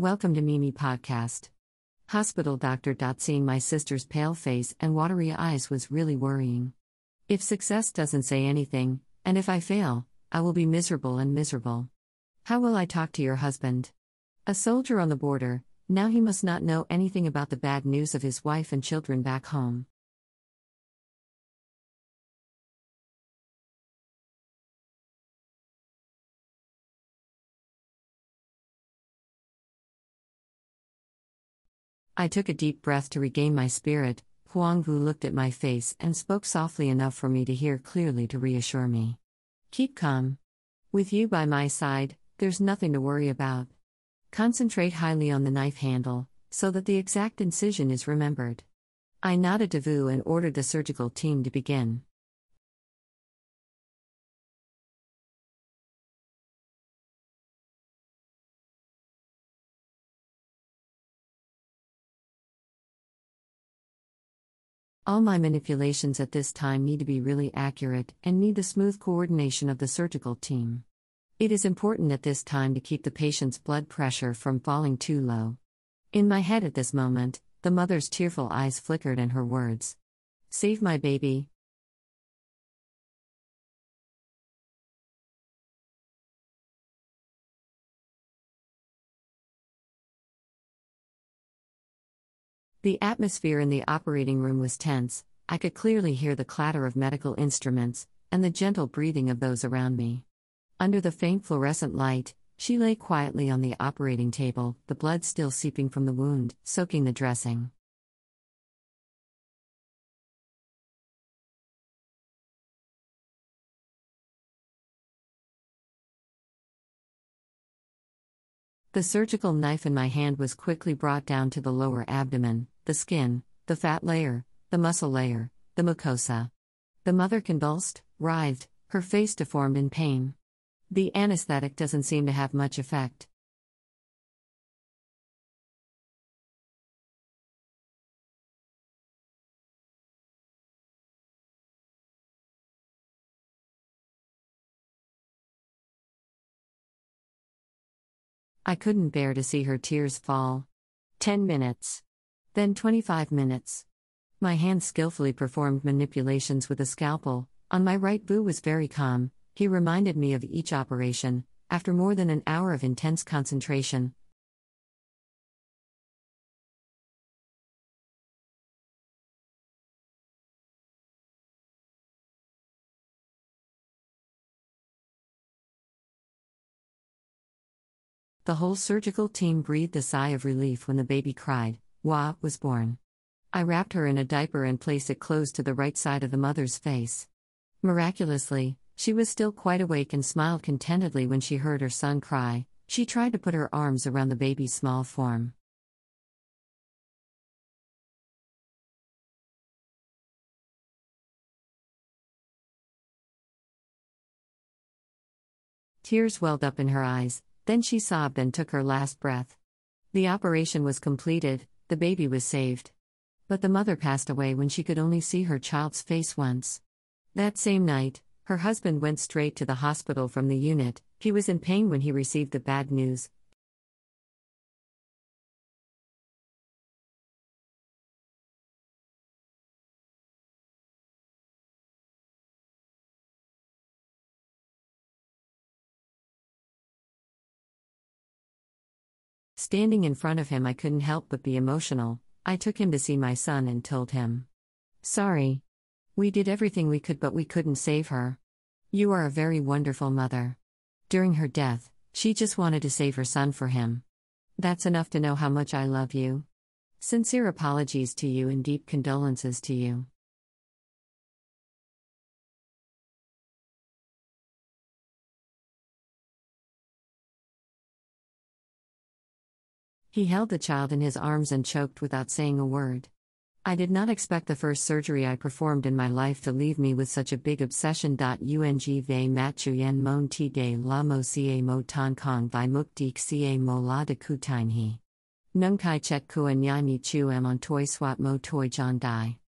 Welcome to Miemie Podcast. Hospital doctor. Seeing my sister's pale face and watery eyes was really worrying. If success doesn't say anything, and if I fail, I will be miserable. How will I talk to your husband? A soldier on the border, now he must not know anything about the bad news of his wife and children back home. I took a deep breath to regain my spirit. Huang Vu looked at my face and spoke softly enough for me to hear clearly to reassure me. Keep calm. With you by my side, there's nothing to worry about. Concentrate highly on the knife handle, so that the exact incision is remembered. I nodded to Vu and ordered the surgical team to begin. All my manipulations at this time need to be really accurate and need the smooth coordination of the surgical team. It is important at this time to keep the patient's blood pressure from falling too low. In my head at this moment, the mother's tearful eyes flickered and her words, "Save my baby." The atmosphere in the operating room was tense. I could clearly hear the clatter of medical instruments, and the gentle breathing of those around me. Under the faint fluorescent light, she lay quietly on the operating table, the blood still seeping from the wound, soaking the dressing. The surgical knife in my hand was quickly brought down to the lower abdomen, the skin, the fat layer, the muscle layer, the mucosa. The mother convulsed, writhed, her face deformed in pain. The anesthetic doesn't seem to have much effect. I couldn't bear to see her tears fall. 10 minutes. Then 25 minutes. My hand skillfully performed manipulations with a scalpel. On my right, Boo was very calm. He reminded me of each operation, after more than an hour of intense concentration. The whole surgical team breathed a sigh of relief when the baby cried, "Wah," was born. I wrapped her in a diaper and placed it close to the right side of the mother's face. Miraculously, she was still quite awake and smiled contentedly when she heard her son cry. She tried to put her arms around the baby's small form. Tears welled up in her eyes. Then she sobbed and took her last breath. The operation was completed, the baby was saved. But the mother passed away when she could only see her child's face once. That same night, her husband went straight to the hospital from the unit. He was in pain when he received the bad news. Standing in front of him, I couldn't help but be emotional. I took him to see my son and told him, "Sorry. We did everything we could, but we couldn't save her. You are a very wonderful mother. During her death, she just wanted to save her son for him. That's enough to know how much I love you. Sincere apologies to you and deep condolences to you." He held the child in his arms and choked without saying a word. I did not expect the first surgery I performed in my life to leave me with such a big obsession. Ung ve mat chuyen mon ti de la mo ca mo ton kong vi muk dik ca mo la de ku tine he. Nung kai chek kuen yai mi chu em on toi swat mo toi john dai.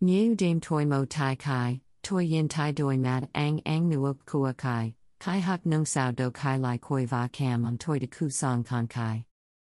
Niu dame toi mo tai kai, toi yin tai doi mat ang nuok kua kai, kai hak nung sao do kai lai koi va cam on toi de ku song kon kai.